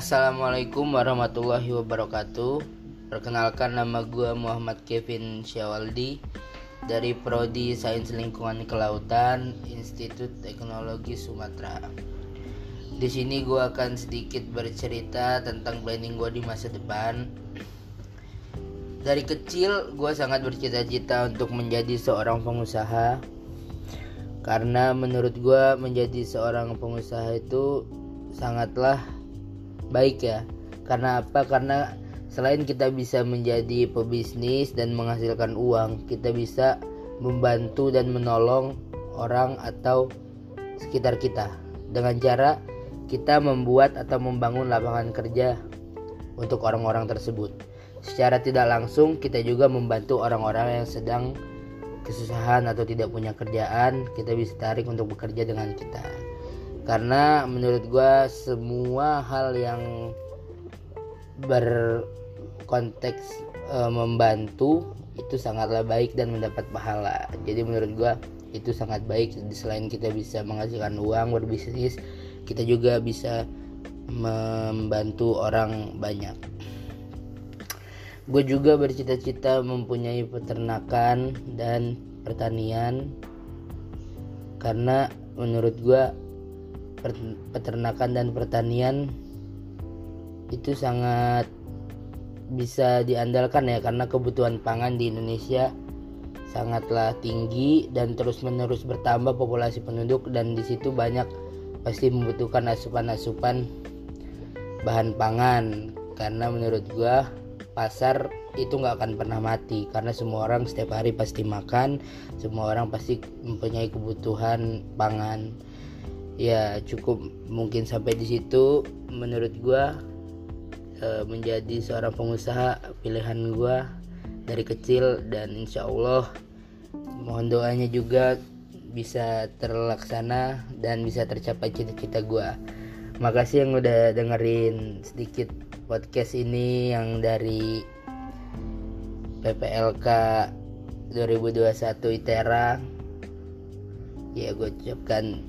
Assalamualaikum warahmatullahi wabarakatuh. Perkenalkan, nama gue Muhammad Kevin Syawaldi dari Prodi Sains Lingkungan Kelautan Institut Teknologi Sumatera. Di sini gue akan sedikit bercerita tentang planning gue di masa depan. Dari kecil gue sangat bercita-cita untuk menjadi seorang pengusaha, karena menurut gue menjadi seorang pengusaha itu sangatlah baik ya. Karena apa? Karena selain kita bisa menjadi pebisnis dan menghasilkan uang, kita bisa membantu dan menolong orang atau sekitar kita dengan cara kita membuat atau membangun lapangan kerja untuk orang-orang tersebut. Secara tidak langsung kita juga membantu orang-orang yang sedang kesusahan atau tidak punya kerjaan, kita bisa tarik untuk bekerja dengan kita. Karena menurut gue semua hal yang berkonteks membantu itu sangatlah baik dan mendapat pahala. Jadi menurut gue itu sangat baik. Selain kita bisa menghasilkan uang berbisnis, kita juga bisa membantu orang banyak. Gue juga bercita-cita mempunyai peternakan dan pertanian, karena menurut gue peternakan dan pertanian itu sangat bisa diandalkan ya, karena kebutuhan pangan di Indonesia sangatlah tinggi dan terus-menerus bertambah populasi penduduk, dan di situ banyak pasti membutuhkan asupan-asupan bahan pangan. Karena menurut gua pasar itu nggak akan pernah mati, karena semua orang setiap hari pasti makan, semua orang pasti mempunyai kebutuhan pangan. Ya cukup mungkin sampai di situ menurut gua. Menjadi seorang pengusaha pilihan gua dari kecil, dan insya Allah mohon doanya juga bisa terlaksana dan bisa tercapai cita-cita gua. Makasih yang udah dengerin sedikit podcast ini yang dari PPLK 2021 ITERA. Ya, gua ucapkan